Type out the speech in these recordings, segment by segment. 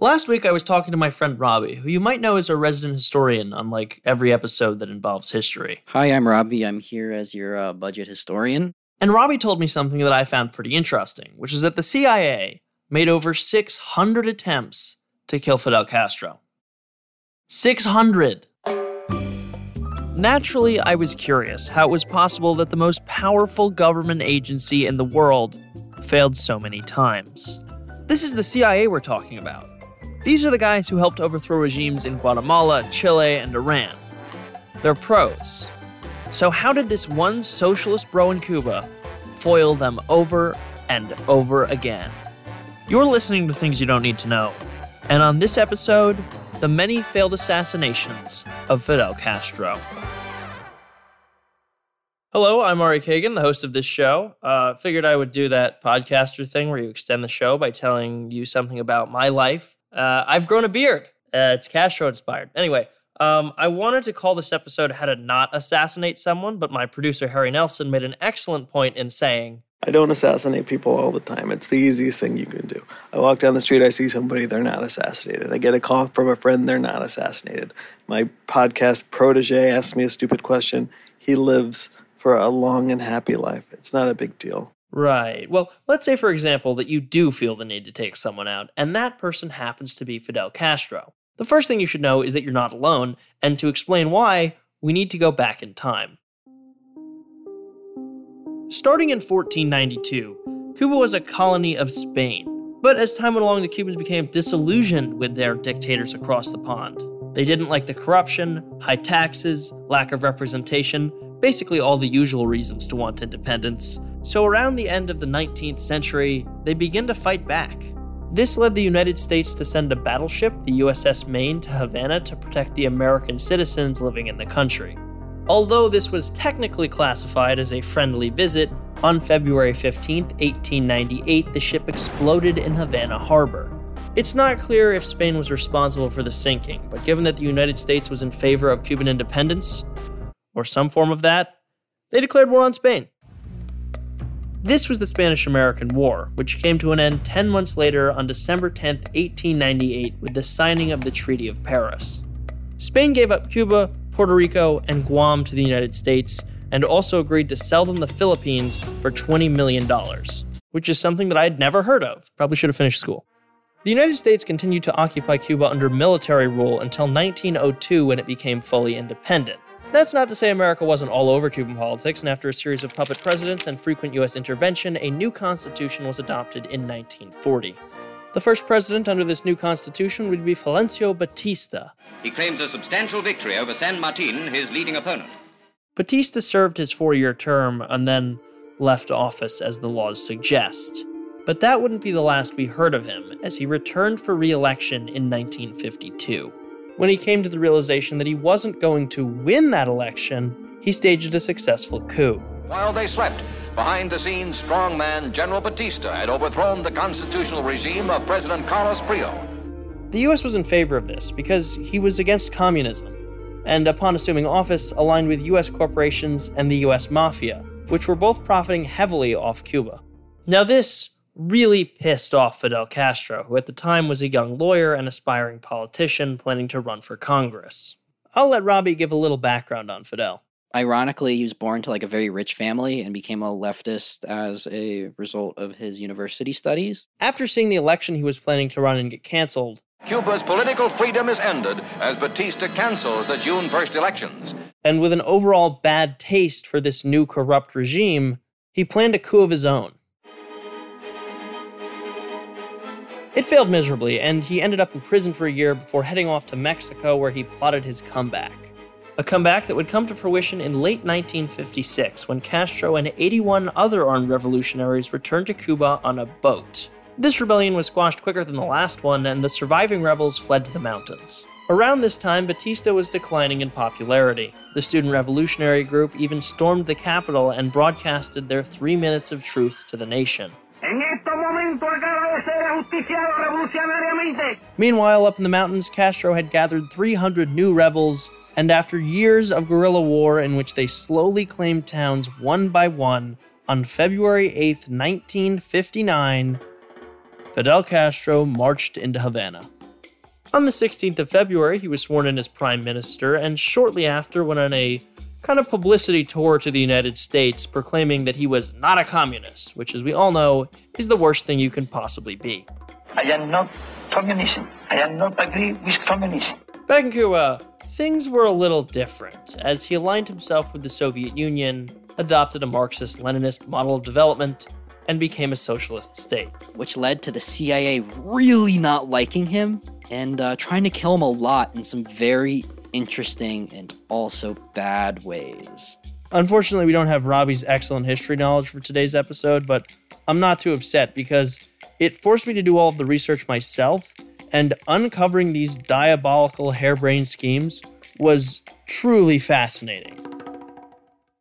Last week, I was talking to my friend Robbie, who you might know as our resident historian on, like, every episode that involves history. Hi, I'm Robbie. I'm here as your budget historian. And Robbie told me something that I found pretty interesting, which is that the CIA made over 600 attempts to kill Fidel Castro. 600! Naturally, I was curious how it was possible that the most powerful government agency in the world failed so many times. This is the CIA we're talking about. These are the guys who helped overthrow regimes in Guatemala, Chile, and Iran. They're pros. So how did this one socialist bro in Cuba foil them over and over again? You're listening to Things You Don't Need to Know. And on this episode, the many failed assassinations of Fidel Castro. Hello, I'm Ari Kagan, the host of this show. Figured I would do that podcaster thing where you extend the show by telling you something about my life. I've grown a beard. It's Castro-inspired. Anyway, I wanted to call this episode How to Not Assassinate Someone, but my producer, Harry Nelson, made an excellent point in saying, I don't assassinate people all the time. It's the easiest thing you can do. I walk down the street, I see somebody, they're not assassinated. I get a call from a friend, they're not assassinated. My podcast protege asked me a stupid question. He lives for a long and happy life. It's not a big deal. Right. Well, let's say, for example, that you do feel the need to take someone out, and that person happens to be Fidel Castro. The first thing you should know is that you're not alone, and to explain why, we need to go back in time. Starting in 1492, Cuba was a colony of Spain. But as time went along, the Cubans became disillusioned with their dictators across the pond. They didn't like the corruption, high taxes, lack of representation, basically all the usual reasons to want independence. So around the end of the 19th century, they begin to fight back. This led the United States to send a battleship, the USS Maine, to Havana to protect the American citizens living in the country. Although this was technically classified as a friendly visit, on February 15, 1898, the ship exploded in Havana harbor. It's not clear if Spain was responsible for the sinking, but given that the United States was in favor of Cuban independence, or some form of that, they declared war on Spain. This was the Spanish-American War, which came to an end 10 months later on December 10, 1898, with the signing of the Treaty of Paris. Spain gave up Cuba, Puerto Rico, and Guam to the United States, and also agreed to sell them the Philippines for $20 million, which is something that I had never heard of. Probably should have finished school. The United States continued to occupy Cuba under military rule until 1902, when it became fully independent. That's not to say America wasn't all over Cuban politics, and after a series of puppet presidents and frequent U.S. intervention, a new constitution was adopted in 1940. The first president under this new constitution would be Fulgencio Batista. He claims a substantial victory over San Martin, his leading opponent. Batista served his four-year term and then left office, as the laws suggest. But that wouldn't be the last we heard of him, as he returned for re-election in 1952. When he came to the realization that he wasn't going to win that election, he staged a successful coup. While they slept, behind the scenes strongman General Batista had overthrown the constitutional regime of President Carlos Prío. The US was in favor of this because he was against communism, and upon assuming office, aligned with US corporations and the US mafia, which were both profiting heavily off Cuba. Now this really pissed off Fidel Castro, who at the time was a young lawyer and aspiring politician planning to run for Congress. I'll let Robbie give a little background on Fidel. Ironically, he was born to a very rich family and became a leftist as a result of his university studies. After seeing the election he was planning to run and get canceled, Cuba's political freedom is ended as Batista cancels the June 1st elections. And with an overall bad taste for this new corrupt regime, he planned a coup of his own. It failed miserably, and he ended up in prison for a year before heading off to Mexico, where he plotted his comeback. A comeback that would come to fruition in late 1956, when Castro and 81 other armed revolutionaries returned to Cuba on a boat. This rebellion was squashed quicker than the last one, and the surviving rebels fled to the mountains. Around this time, Batista was declining in popularity. The student revolutionary group even stormed the capital and broadcasted their 3 minutes of truth to the nation. Meanwhile, up in the mountains, Castro had gathered 300 new rebels, and after years of guerrilla war in which they slowly claimed towns one by one, on February 8, 1959, Fidel Castro marched into Havana. On the 16th of February, he was sworn in as prime minister, and shortly after went on a kind of publicity tour to the United States, proclaiming that he was not a communist, which, as we all know, is the worst thing you can possibly be. I am not communist. I am not agree with communism. Back in Cuba, things were a little different, as he aligned himself with the Soviet Union, adopted a Marxist-Leninist model of development, and became a socialist state. Which led to the CIA really not liking him and trying to kill him a lot in some very interesting and also bad ways. Unfortunately, we don't have Robbie's excellent history knowledge for today's episode, but I'm not too upset because it forced me to do all of the research myself, and uncovering these diabolical harebrained schemes was truly fascinating.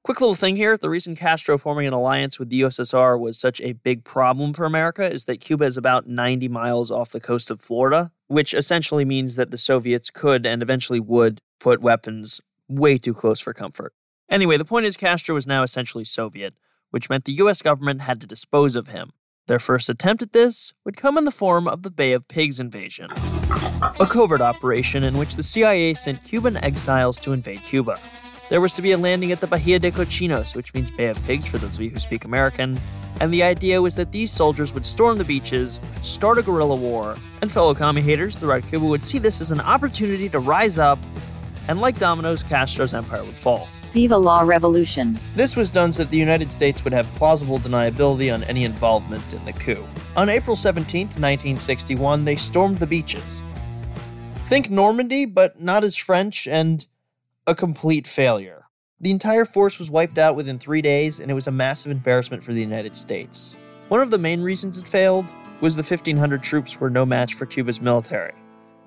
Quick little thing here, the reason Castro forming an alliance with the USSR was such a big problem for America is that Cuba is about 90 miles off the coast of Florida, which essentially means that the Soviets could and eventually would put weapons way too close for comfort. Anyway, the point is Castro was now essentially Soviet, which meant the US government had to dispose of him. Their first attempt at this would come in the form of the Bay of Pigs invasion, a covert operation in which the CIA sent Cuban exiles to invade Cuba. There was to be a landing at the Bahia de Cochinos, which means Bay of Pigs for those of you who speak American, and the idea was that these soldiers would storm the beaches, start a guerrilla war, and fellow commie haters throughout Cuba would see this as an opportunity to rise up, and like dominoes, Castro's empire would fall. Viva la revolution. This was done so that the United States would have plausible deniability on any involvement in the coup. On April 17th, 1961, they stormed the beaches. Think Normandy, but not as French, and a complete failure. The entire force was wiped out within 3 days, and it was a massive embarrassment for the United States. One of the main reasons it failed was the 1,500 troops were no match for Cuba's military,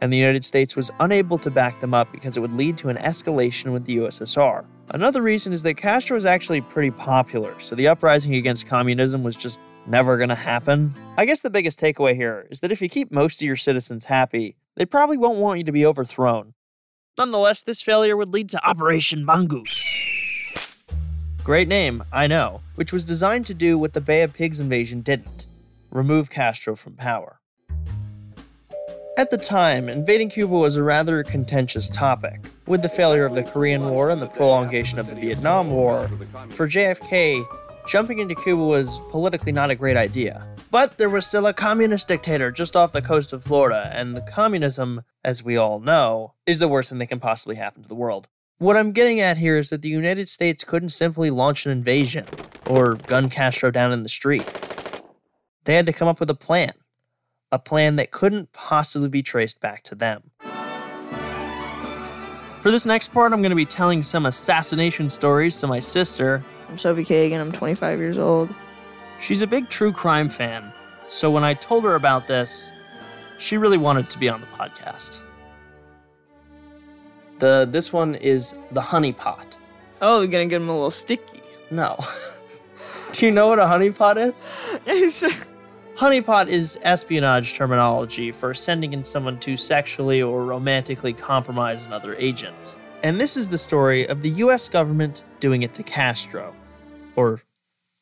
and the United States was unable to back them up because it would lead to an escalation with the USSR. Another reason is that Castro was actually pretty popular, so the uprising against communism was just never gonna happen. I guess the biggest takeaway here is that if you keep most of your citizens happy, they probably won't want you to be overthrown. Nonetheless, this failure would lead to Operation Mongoose. Great name, I know, which was designed to do what the Bay of Pigs invasion didn't, remove Castro from power. At the time, invading Cuba was a rather contentious topic. With the failure of the Korean War and the prolongation of the Vietnam War, for JFK, jumping into Cuba was politically not a great idea. But there was still a communist dictator just off the coast of Florida, and communism, as we all know, is the worst thing that can possibly happen to the world. What I'm getting at here is that the United States couldn't simply launch an invasion or gun Castro down in the street. They had to come up with a plan that couldn't possibly be traced back to them. For this next part, I'm going to be telling some assassination stories to my sister. I'm Sophie Kagan, I'm 25 years old. She's a big true crime fan, so when I told her about this, she really wanted to be on the podcast. This one is the honey pot. Oh, they're gonna give him a little sticky. No. Do you know what a honey pot is? Honey pot is espionage terminology for sending in someone to sexually or romantically compromise another agent. And this is the story of the US government doing it to Castro, or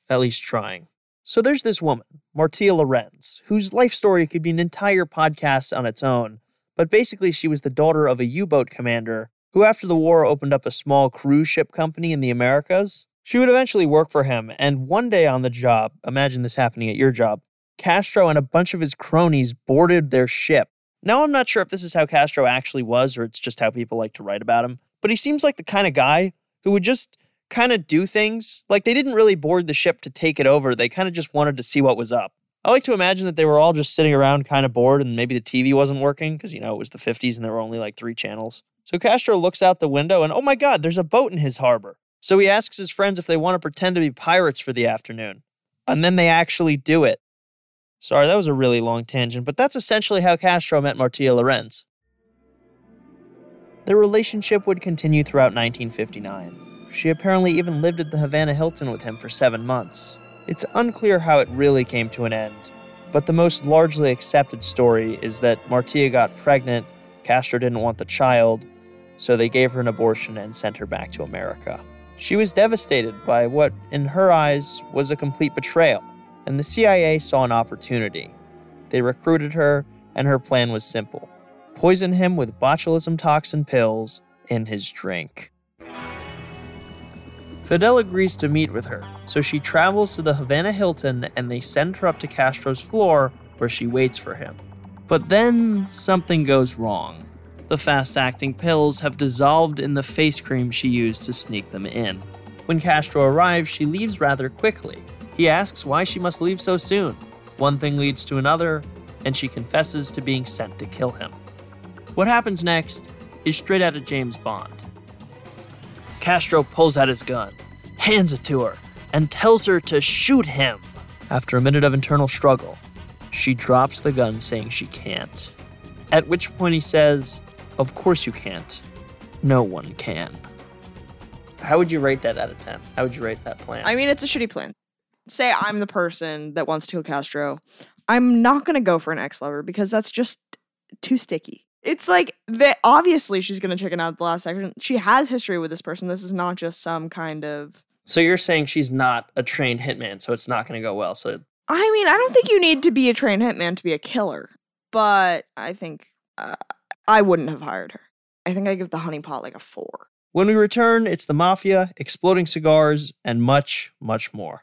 at least trying. So there's this woman, Marita Lorenz, whose life story could be an entire podcast on its own, but basically she was the daughter of a U-boat commander who after the war opened up a small cruise ship company in the Americas. She would eventually work for him, and one day on the job, imagine this happening at your job, Castro and a bunch of his cronies boarded their ship. Now I'm not sure if this is how Castro actually was or it's just how people like to write about him, but he seems like the kind of guy who would just kind of do things. Like, they didn't really board the ship to take it over. They kind of just wanted to see what was up. I like to imagine that they were all just sitting around kind of bored and maybe the TV wasn't working because, you know, it was the 50s and there were only like 3 channels. So Castro looks out the window and, oh my God, there's a boat in his harbor. So he asks his friends if they want to pretend to be pirates for the afternoon. And then they actually do it. Sorry, that was a really long tangent, but that's essentially how Castro met Marita Lorenz. Their relationship would continue throughout 1959. She apparently even lived at the Havana Hilton with him for 7 months. It's unclear how it really came to an end, but the most largely accepted story is that Marita got pregnant, Castro didn't want the child, so they gave her an abortion and sent her back to America. She was devastated by what, in her eyes, was a complete betrayal, and the CIA saw an opportunity. They recruited her, and her plan was simple. poison him with botulism toxin pills in his drink. Fidel agrees to meet with her, so she travels to the Havana Hilton and they send her up to Castro's floor where she waits for him. But then something goes wrong. The fast-acting pills have dissolved in the face cream she used to sneak them in. When Castro arrives, she leaves rather quickly. He asks why she must leave so soon. One thing leads to another, and she confesses to being sent to kill him. What happens next is straight out of James Bond. Castro pulls out his gun, hands it to her, and tells her to shoot him. After a minute of internal struggle, she drops the gun saying she can't. At which point he says, "Of course you can't. No one can." How would you rate that out of 10? How would you rate that plan? I mean, it's a shitty plan. Say I'm the person that wants to kill Castro. I'm not going to go for an ex-lover because that's just too sticky. It's like, obviously she's going to chicken out at the last second. She has history with this person. This is not just some kind of... So you're saying she's not a trained hitman, so it's not going to go well. So I mean, I don't think you need to be a trained hitman to be a killer, but I think I wouldn't have hired her. I think I give the honey pot like a 4. When we return, it's the mafia, exploding cigars, and much, much more.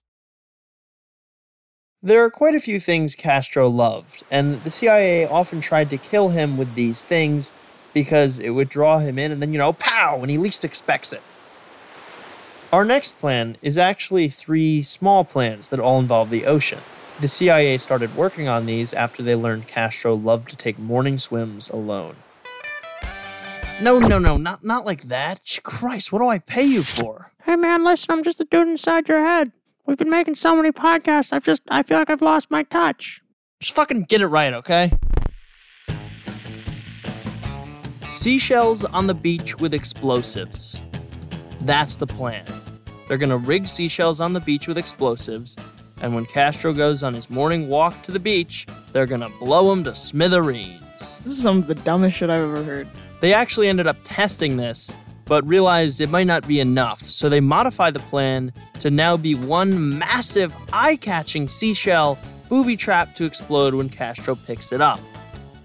There are quite a few things Castro loved, and the CIA often tried to kill him with these things because it would draw him in and then, pow, when he least expects it. Our next plan is actually 3 small plans that all involve the ocean. The CIA started working on these after they learned Castro loved to take morning swims alone. No, not like that. Christ, what do I pay you for? Hey man, listen, I'm just a dude inside your head. We've been making so many podcasts, I feel like I've lost my touch. Just fucking get it right, okay? Seashells on the beach with explosives. That's the plan. They're gonna rig seashells on the beach with explosives, and when Castro goes on his morning walk to the beach, they're gonna blow him to smithereens. This is some of the dumbest shit I've ever heard. They actually ended up testing this, but realized it might not be enough, so they modify the plan to now be one massive, eye-catching seashell booby-trapped to explode when Castro picks it up.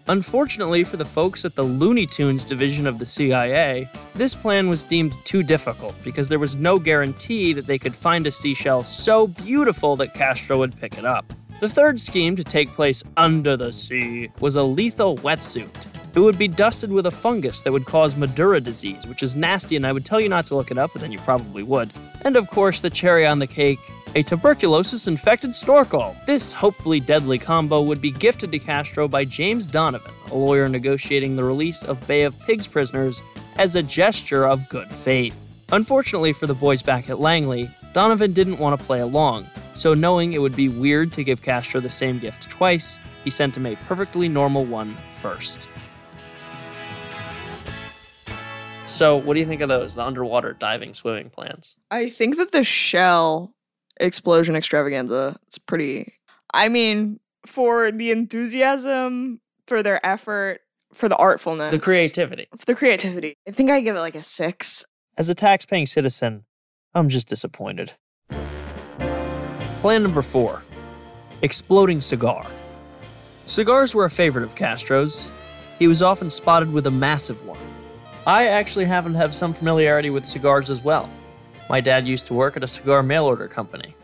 Unfortunately for the folks at the Looney Tunes division of the CIA, this plan was deemed too difficult because there was no guarantee that they could find a seashell so beautiful that Castro would pick it up. The third scheme to take place under the sea was a lethal wetsuit. It would be dusted with a fungus that would cause Madura disease, which is nasty, and I would tell you not to look it up, but then you probably would. And of course, the cherry on the cake, a tuberculosis-infected snorkel. This hopefully deadly combo would be gifted to Castro by James Donovan, a lawyer negotiating the release of Bay of Pigs prisoners as a gesture of good faith. Unfortunately for the boys back at Langley, Donovan didn't want to play along, so knowing it would be weird to give Castro the same gift twice, he sent him a perfectly normal one first. So what do you think of those, the underwater diving, swimming plans? I think that the shell explosion extravaganza is pretty... I mean, for the enthusiasm, for their effort, for the artfulness. The creativity. I think I give it like a 6. As a tax-paying citizen, I'm just disappointed. Plan number 4. Exploding cigar. Cigars were a favorite of Castro's. He was often spotted with a massive one. I actually happen to have some familiarity with cigars as well. My dad used to work at a cigar mail-order company.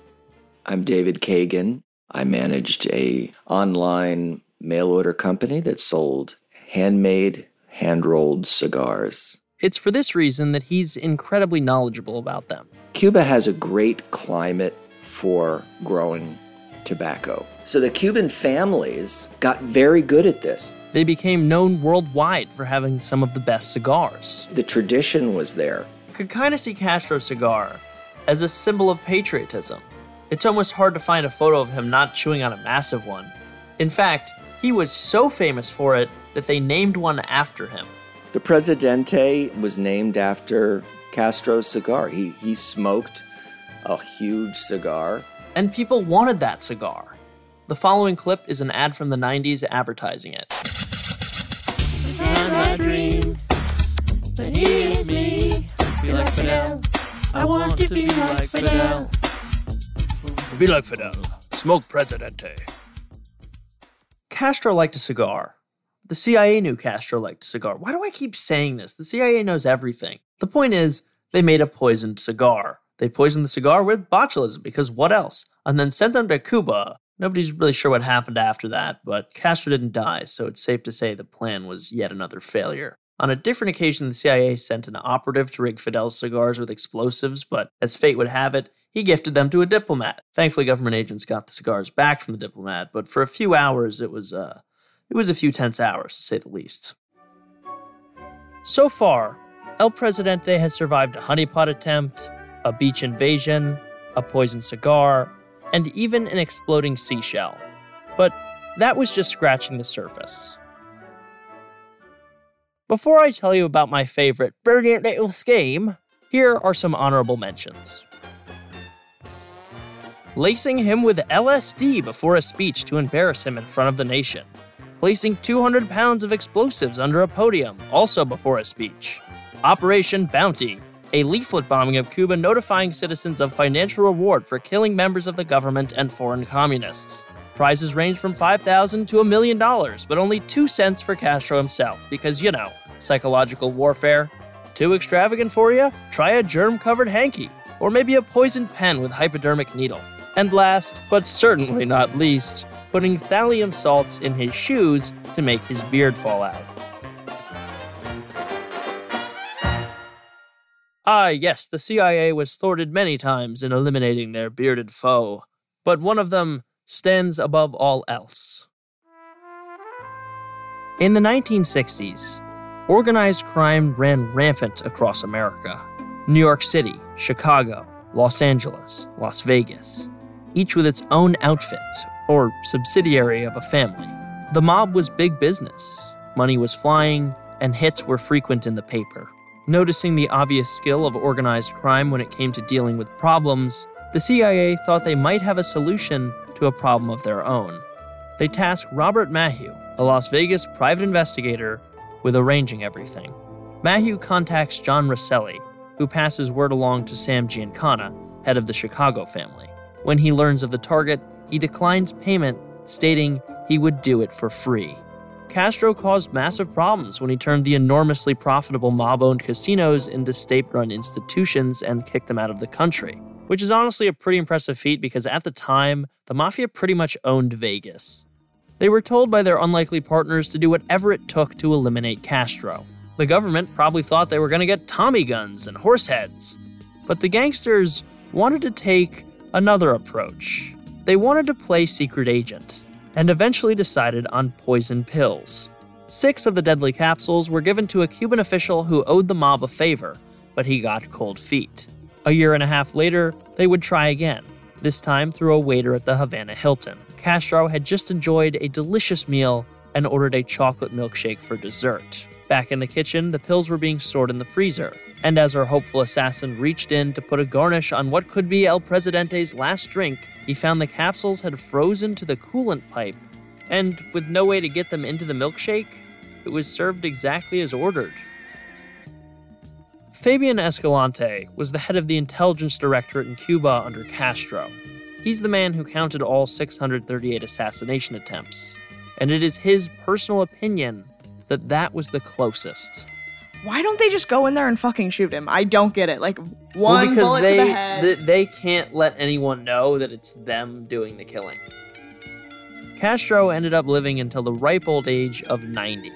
I'm David Kagan. I managed an online mail-order company that sold handmade, hand-rolled cigars. It's for this reason that he's incredibly knowledgeable about them. Cuba has a great climate for growing tobacco. So the Cuban families got very good at this. They became known worldwide for having some of the best cigars. The tradition was there. You could kind of see Castro's cigar as a symbol of patriotism. It's almost hard to find a photo of him not chewing on a massive one. In fact, he was so famous for it that they named one after him. The Presidente was named after Castro's cigar. He smoked a huge cigar. And people wanted that cigar. The following clip is an ad from the 90s advertising it. I dream, but he is me. Be like Fidel. I want to be like Fidel. Be like Fidel. Smoke Presidente. Castro liked a cigar. The CIA knew Castro liked a cigar. Why do I keep saying this? The CIA knows everything. The point is, they made a poisoned cigar. They poisoned the cigar with botulism, because what else? And then sent them to Cuba. Nobody's really sure what happened after that, but Castro didn't die, so it's safe to say the plan was yet another failure. On a different occasion, the CIA sent an operative to rig Fidel's cigars with explosives, but as fate would have it, he gifted them to a diplomat. Thankfully, government agents got the cigars back from the diplomat, but for a few hours, it was a few tense hours, to say the least. So far, El Presidente has survived a honeypot attempt, a beach invasion, a poisoned cigar, and even an exploding seashell. But that was just scratching the surface. Before I tell you about my favorite brilliant little scheme, here are some honorable mentions. Lacing him with LSD before a speech to embarrass him in front of the nation. Placing 200 pounds of explosives under a podium, also before a speech. Operation Bounty, a leaflet bombing of Cuba notifying citizens of financial reward for killing members of the government and foreign communists. Prizes range from $5,000 to $1 million, but only 2 cents for Castro himself, because, you know, psychological warfare. Too extravagant for you? Try a germ-covered hanky, or maybe a poisoned pen with hypodermic needle. And last, but certainly not least, putting thallium salts in his shoes to make his beard fall out. Ah, yes, the CIA was thwarted many times in eliminating their bearded foe, but one of them stands above all else. In the 1960s, organized crime ran rampant across America. New York City, Chicago, Los Angeles, Las Vegas, each with its own outfit or subsidiary of a family. The mob was big business. Money was flying, and hits were frequent in the paper. Noticing the obvious skill of organized crime when it came to dealing with problems, the CIA thought they might have a solution to a problem of their own. They tasked Robert Maheu, a Las Vegas private investigator, with arranging everything. Maheu contacts John Rosselli, who passes word along to Sam Giancana, head of the Chicago family. When he learns of the target, he declines payment, stating he would do it for free. Castro caused massive problems when he turned the enormously profitable mob-owned casinos into state-run institutions and kicked them out of the country, which is honestly a pretty impressive feat because at the time, the mafia pretty much owned Vegas. They were told by their unlikely partners to do whatever it took to eliminate Castro. The government probably thought they were going to get Tommy guns and horse heads. But the gangsters wanted to take another approach. They wanted to play secret agent, and eventually decided on poison pills. 6 of the deadly capsules were given to a Cuban official who owed the mob a favor, but he got cold feet. A year and a half later, they would try again, this time through a waiter at the Havana Hilton. Castro had just enjoyed a delicious meal and ordered a chocolate milkshake for dessert. Back in the kitchen, the pills were being stored in the freezer, and as our hopeful assassin reached in to put a garnish on what could be El Presidente's last drink, he found the capsules had frozen to the coolant pipe, and with no way to get them into the milkshake, it was served exactly as ordered. Fabian Escalante was the head of the intelligence directorate in Cuba under Castro. He's the man who counted all 638 assassination attempts, and it is his personal opinion that that was the closest. Why don't they just go in there and fucking shoot him? I don't get it. Like, one bullet to the head. They can't let anyone know that it's them doing the killing. Castro ended up living until the ripe old age of 90.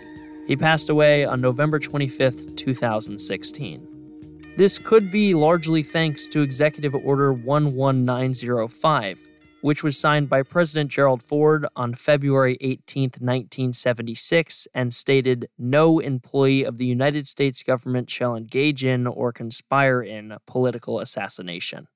He passed away on November 25th, 2016. This could be largely thanks to Executive Order 11905, which was signed by President Gerald Ford on February 18, 1976, and stated, "No employee of the United States government shall engage in or conspire in political assassination."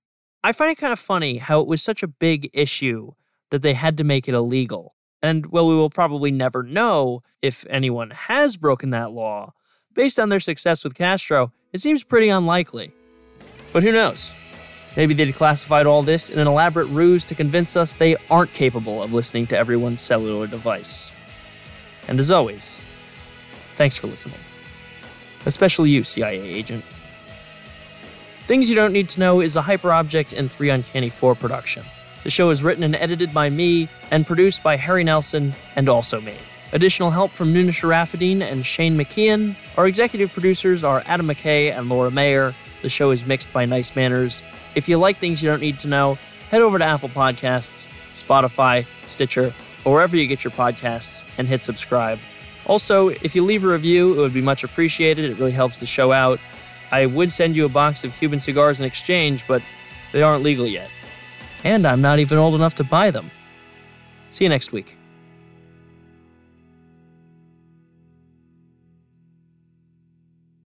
I find it kind of funny how it was such a big issue that they had to make it illegal. And, well, we will probably never know if anyone has broken that law. Based on their success with Castro, it seems pretty unlikely. But who knows? Maybe they declassified all this in an elaborate ruse to convince us they aren't capable of listening to everyone's cellular device. And as always, thanks for listening. Especially you, CIA agent. Things You Don't Need to Know is a Hyperobject and 3 Uncanny 4 production. The show is written and edited by me and produced by Harry Nelson and also me. Additional help from Nuna Sharafedin and Shane McKeon. Our executive producers are Adam McKay and Laura Mayer. The show is mixed by Nice Manners. If you like Things You Don't Need to Know, head over to Apple Podcasts, Spotify, Stitcher, or wherever you get your podcasts and hit subscribe. Also, if you leave a review, it would be much appreciated. It really helps the show out. I would send you a box of Cuban cigars in exchange, but they aren't legal yet. And I'm not even old enough to buy them. See you next week.